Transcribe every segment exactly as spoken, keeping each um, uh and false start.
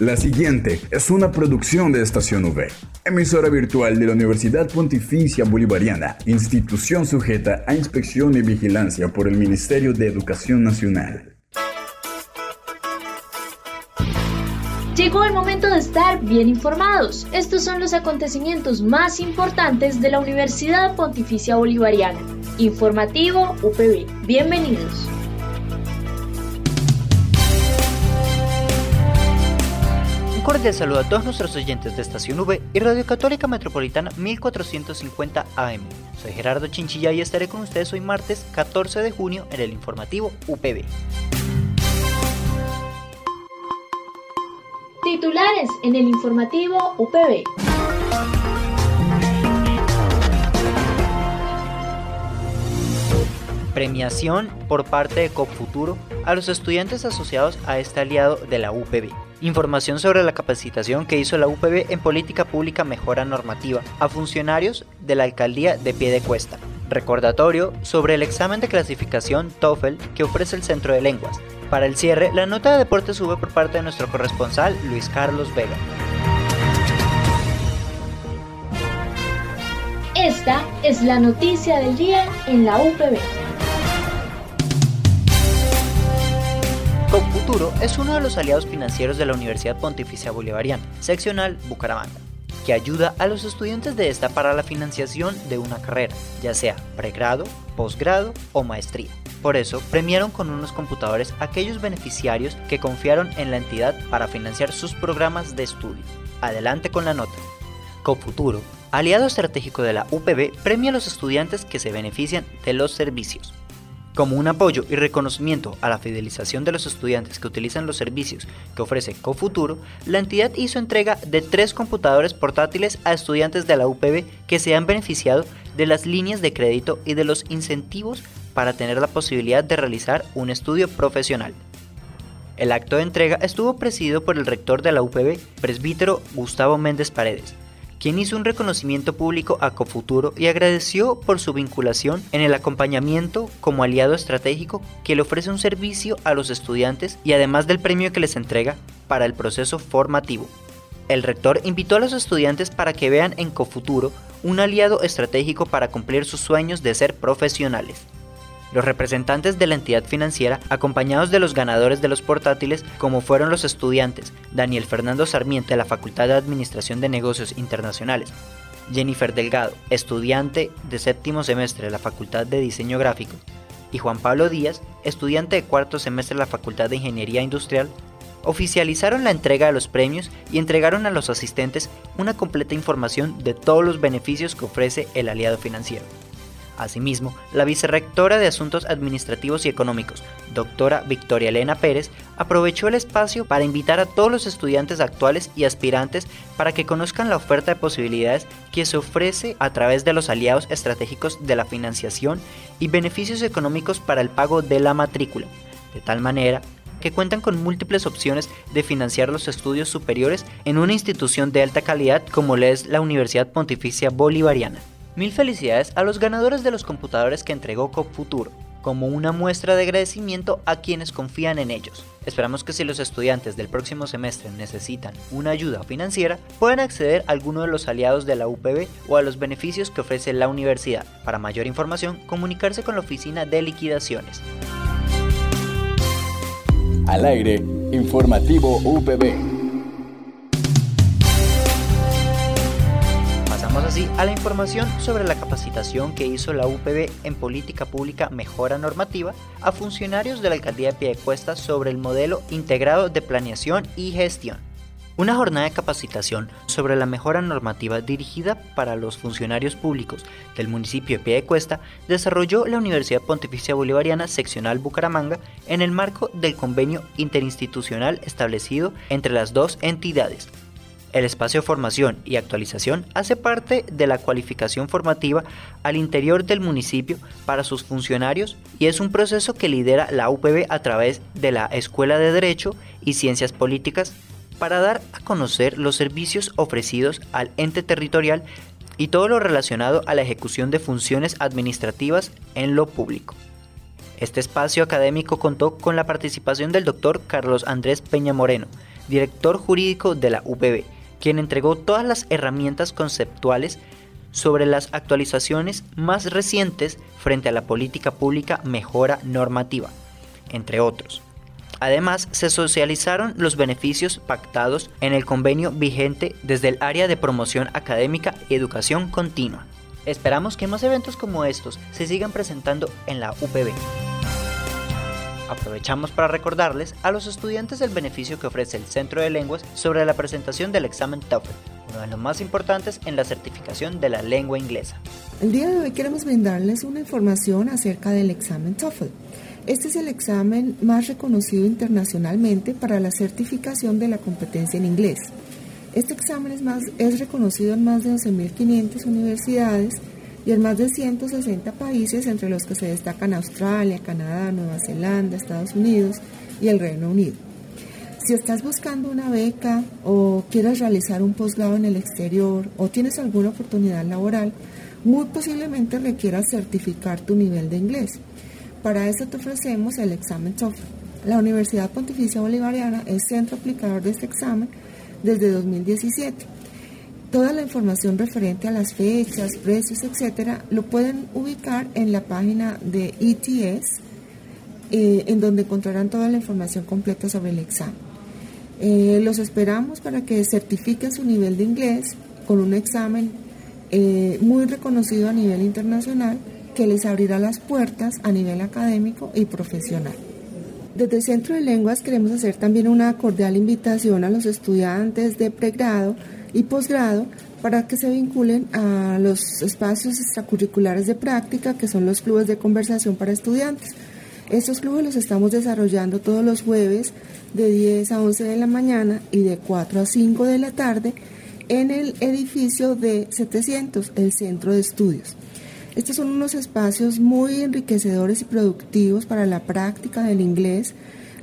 La siguiente es una producción de Estación V, emisora virtual de la Universidad Pontificia Bolivariana, institución sujeta a inspección y vigilancia por el Ministerio de Educación Nacional. Llegó el momento de estar bien informados. Estos son los acontecimientos más importantes de la Universidad Pontificia Bolivariana. Informativo U P B. Bienvenidos. Un cordial saludo a todos nuestros oyentes de Estación V y Radio Católica Metropolitana mil cuatrocientos cincuenta A M. Soy Gerardo Chinchilla y estaré con ustedes hoy martes catorce de junio en el informativo U P B. Titulares en el informativo U P B. Premiación por parte de COP Futuro a los estudiantes asociados a este aliado de la U P B. Información sobre la capacitación que hizo la U P B en Política Pública Mejora Normativa a funcionarios de la Alcaldía de Piedecuesta. Recordatorio sobre el examen de clasificación TOEFL que ofrece el Centro de Lenguas. Para el cierre, la nota de deporte sube por parte de nuestro corresponsal Luis Carlos Vega. Esta es la noticia del día en la U P B. COP Futuro es uno de los aliados financieros de la Universidad Pontificia Bolivariana, seccional Bucaramanga, que ayuda a los estudiantes de esta para la financiación de una carrera, ya sea pregrado, posgrado o maestría. Por eso, premiaron con unos computadores a aquellos beneficiarios que confiaron en la entidad para financiar sus programas de estudio. Adelante con la nota. CoFuturo, aliado estratégico de la U P B, premia a los estudiantes que se benefician de los servicios. Como un apoyo y reconocimiento a la fidelización de los estudiantes que utilizan los servicios que ofrece CoFuturo, la entidad hizo entrega de tres computadores portátiles a estudiantes de la U P B que se han beneficiado de las líneas de crédito y de los incentivos para tener la posibilidad de realizar un estudio profesional. El acto de entrega estuvo presidido por el rector de la U P B, presbítero Gustavo Méndez Paredes, quien hizo un reconocimiento público a CoFuturo y agradeció por su vinculación en el acompañamiento como aliado estratégico que le ofrece un servicio a los estudiantes y además del premio que les entrega para el proceso formativo. El rector invitó a los estudiantes para que vean en CoFuturo un aliado estratégico para cumplir sus sueños de ser profesionales. Los representantes de la entidad financiera, acompañados de los ganadores de los portátiles, como fueron los estudiantes Daniel Fernando Sarmiento de la Facultad de Administración de Negocios Internacionales, Jennifer Delgado, estudiante de séptimo semestre de la Facultad de Diseño Gráfico, y Juan Pablo Díaz, estudiante de cuarto semestre de la Facultad de Ingeniería Industrial, oficializaron la entrega de los premios y entregaron a los asistentes una completa información de todos los beneficios que ofrece el aliado financiero. Asimismo, la vicerrectora de Asuntos Administrativos y Económicos, doctora Victoria Elena Pérez, aprovechó el espacio para invitar a todos los estudiantes actuales y aspirantes para que conozcan la oferta de posibilidades que se ofrece a través de los aliados estratégicos de la financiación y beneficios económicos para el pago de la matrícula, de tal manera que cuentan con múltiples opciones de financiar los estudios superiores en una institución de alta calidad como lo es la Universidad Pontificia Bolivariana. Mil felicidades a los ganadores de los computadores que entregó CoFuturo, como una muestra de agradecimiento a quienes confían en ellos. Esperamos que si los estudiantes del próximo semestre necesitan una ayuda financiera, puedan acceder a alguno de los aliados de la U P B o a los beneficios que ofrece la universidad. Para mayor información, comunicarse con la Oficina de Liquidaciones. Al aire, informativo U P B. Así a la información sobre la capacitación que hizo la U P B en Política Pública Mejora Normativa a funcionarios de la Alcaldía de Piedecuesta sobre el modelo integrado de planeación y gestión. Una jornada de capacitación sobre la mejora normativa dirigida para los funcionarios públicos del municipio de Piedecuesta desarrolló la Universidad Pontificia Bolivariana Seccional Bucaramanga en el marco del convenio interinstitucional establecido entre las dos entidades. El espacio de formación y actualización hace parte de la cualificación formativa al interior del municipio para sus funcionarios y es un proceso que lidera la U P B a través de la Escuela de Derecho y Ciencias Políticas para dar a conocer los servicios ofrecidos al ente territorial y todo lo relacionado a la ejecución de funciones administrativas en lo público. Este espacio académico contó con la participación del doctor Carlos Andrés Peña Moreno, director jurídico de la U P B, quien entregó todas las herramientas conceptuales sobre las actualizaciones más recientes frente a la política pública mejora normativa, entre otros. Además, se socializaron los beneficios pactados en el convenio vigente desde el área de promoción académica y educación continua. Esperamos que más eventos como estos se sigan presentando en la U P B. Aprovechamos para recordarles a los estudiantes el beneficio que ofrece el Centro de Lenguas sobre la presentación del examen TOEFL, uno de los más importantes en la certificación de la lengua inglesa. El día de hoy queremos brindarles una información acerca del examen TOEFL. Este es el examen más reconocido internacionalmente para la certificación de la competencia en inglés. Este examen es, más, es reconocido en más de doce mil quinientas universidades y en más de ciento sesenta países, entre los que se destacan Australia, Canadá, Nueva Zelanda, Estados Unidos y el Reino Unido. Si estás buscando una beca o quieres realizar un posgrado en el exterior o tienes alguna oportunidad laboral, muy posiblemente requieras certificar tu nivel de inglés. Para eso te ofrecemos el examen TOEFL. La Universidad Pontificia Bolivariana es centro aplicador de este examen desde dos mil diecisiete. Toda la información referente a las fechas, precios, etcétera, lo pueden ubicar en la página de E T S, eh, en donde encontrarán toda la información completa sobre el examen. Eh, los esperamos para que certifiquen su nivel de inglés con un examen eh, muy reconocido a nivel internacional, que les abrirá las puertas a nivel académico y profesional. Desde el Centro de Lenguas queremos hacer también una cordial invitación a los estudiantes de pregrado y posgrado para que se vinculen a los espacios extracurriculares de práctica, que son los clubes de conversación para estudiantes. Estos clubes los estamos desarrollando todos los jueves de diez a once de la mañana y de cuatro a cinco de la tarde en el edificio de setecientos, el Centro de Estudios. Estos son unos espacios muy enriquecedores y productivos para la práctica del inglés,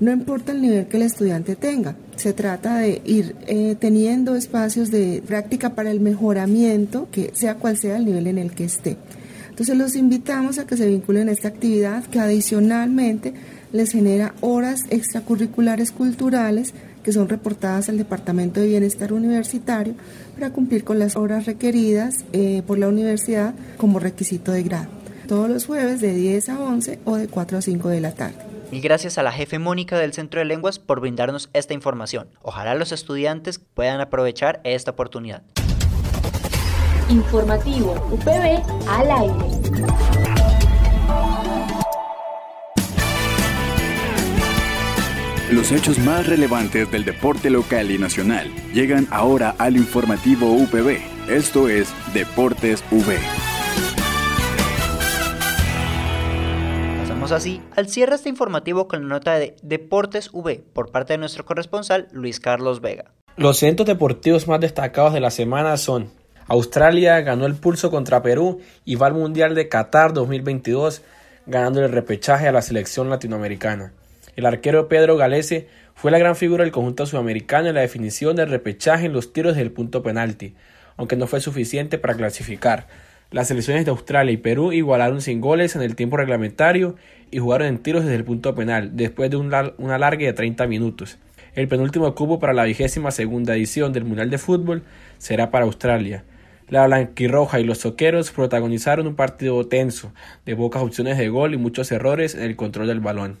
no importa el nivel que el estudiante tenga. Se trata de ir eh, teniendo espacios de práctica para el mejoramiento, que sea cual sea el nivel en el que esté. Entonces los invitamos a que se vinculen a esta actividad, que adicionalmente les genera horas extracurriculares culturales que son reportadas al Departamento de Bienestar Universitario para cumplir con las horas requeridas eh, por la universidad como requisito de grado, todos los jueves de diez a once o de cuatro a cinco de la tarde. Mil gracias a la jefe Mónica del Centro de Lenguas por brindarnos esta información. Ojalá los estudiantes puedan aprovechar esta oportunidad. Informativo U P B al aire. Los hechos más relevantes del deporte local y nacional llegan ahora al informativo U P B. Esto es Deportes V. Pasamos así al cierre este informativo con la nota de Deportes V por parte de nuestro corresponsal Luis Carlos Vega. Los eventos deportivos más destacados de la semana son: Australia ganó el pulso contra Perú y va al Mundial de Qatar dos mil veintidós, ganando el repechaje a la selección latinoamericana. El arquero Pedro Galese fue la gran figura del conjunto sudamericano en la definición del repechaje en los tiros del punto penalti, aunque no fue suficiente para clasificar. Las selecciones de Australia y Perú igualaron sin goles en el tiempo reglamentario y jugaron en tiros desde el punto penal, después de un, lar- un alargue de treinta minutos. El penúltimo cupo para la vigésima segunda edición del Mundial de Fútbol será para Australia. La blanquirroja y los zoqueros protagonizaron un partido tenso, de pocas opciones de gol y muchos errores en el control del balón.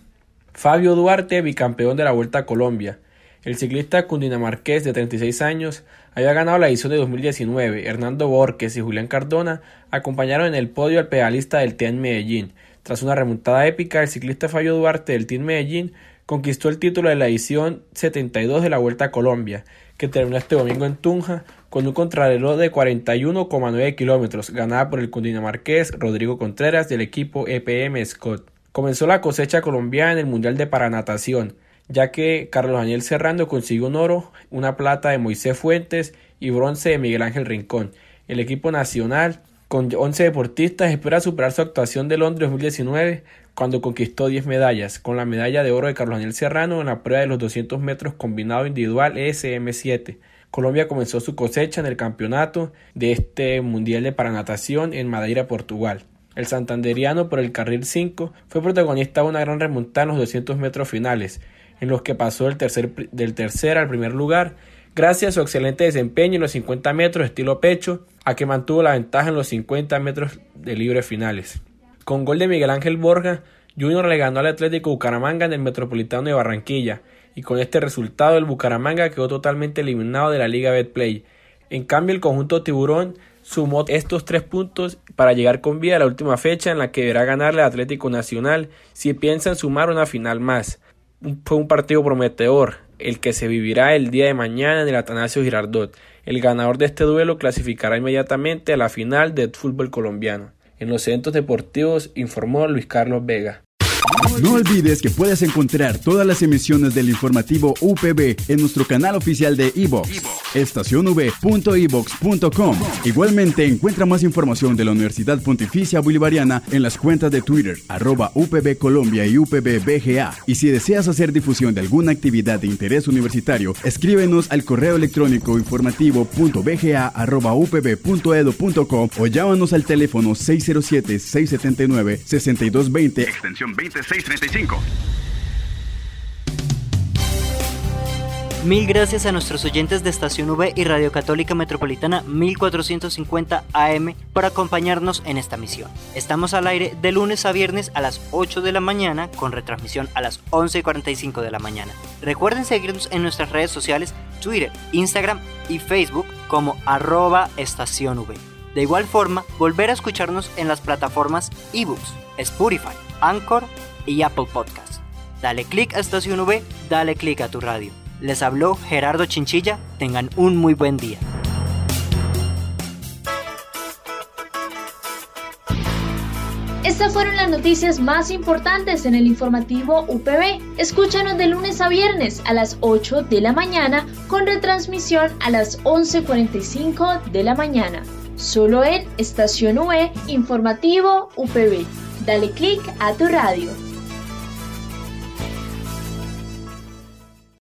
Fabio Duarte, bicampeón de la Vuelta a Colombia. El ciclista cundinamarqués de treinta y seis años había ganado la edición de dos mil diecinueve. Hernando Borges y Julián Cardona acompañaron en el podio al pedalista del Team Medellín. Tras una remontada épica, el ciclista Fabio Duarte del Team Medellín conquistó el título de la edición setenta y dos de la Vuelta a Colombia, que terminó este domingo en Tunja con un contrarreloj de cuarenta y uno coma nueve kilómetros, ganada por el cundinamarqués Rodrigo Contreras del equipo E P M Scott. Comenzó la cosecha colombiana en el Mundial de Paranatación, ya que Carlos Daniel Serrano consiguió un oro, una plata de Moisés Fuentes y bronce de Miguel Ángel Rincón. El equipo nacional, con once deportistas, espera superar su actuación de Londres dos mil diecinueve, cuando conquistó diez medallas, con la medalla de oro de Carlos Daniel Serrano en la prueba de los doscientos metros combinado individual E S M siete. Colombia comenzó su cosecha en el campeonato de este Mundial de Paranatación en Madeira, Portugal. El santanderiano por el carril cinco fue protagonista de una gran remontada en los doscientos metros finales. en los que pasó del tercer, del tercer al primer lugar, gracias a su excelente desempeño en los cincuenta metros estilo pecho, a que mantuvo la ventaja en los cincuenta metros de libres finales. Con gol de Miguel Ángel Borja, Junior le ganó al Atlético Bucaramanga en el Metropolitano de Barranquilla, y con este resultado el Bucaramanga quedó totalmente eliminado de la Liga BetPlay. En cambio, el conjunto tiburón sumó estos tres puntos para llegar con vida a la última fecha, en la que deberá ganarle al Atlético Nacional si piensan sumar una final más. Fue un partido prometedor, el que se vivirá el día de mañana en el Atanasio Girardot. El ganador de este duelo clasificará inmediatamente a la final del fútbol colombiano. En los eventos deportivos, informó Luis Carlos Vega. No olvides que puedes encontrar todas las emisiones del informativo U P B en nuestro canal oficial de iVoox, estación v punto iVoox punto com. Igualmente encuentra más información de la Universidad Pontificia Bolivariana en las cuentas de Twitter, arroba U P B Colombia y U P B B G A. Y si deseas hacer difusión de alguna actividad de interés universitario, escríbenos al correo electrónico informativo punto b g a arroba u p b punto edu punto com o llámanos al teléfono seis cero siete, seis siete nueve, seis dos dos cero, extensión veinte mil seiscientos treinta y cinco. Mil gracias a nuestros oyentes de Estación V y Radio Católica Metropolitana mil cuatrocientos cincuenta A M por acompañarnos en esta misión. Estamos al aire de lunes a viernes a las ocho de la mañana con retransmisión a las once y cuarenta y cinco de la mañana. Recuerden seguirnos en nuestras redes sociales, Twitter, Instagram y Facebook como arroba Estación V. De igual forma, volver a escucharnos en las plataformas iVoox, Spotify, Anchor y Apple Podcasts. Dale click a Estación V, dale click a tu radio. Les habló Gerardo Chinchilla, tengan un muy buen día. Estas fueron las noticias más importantes en el informativo U P B. Escúchanos de lunes a viernes a las ocho de la mañana con retransmisión a las once y cuarenta y cinco de la mañana. Solo en Estación V, informativo U P B. Dale click a tu radio.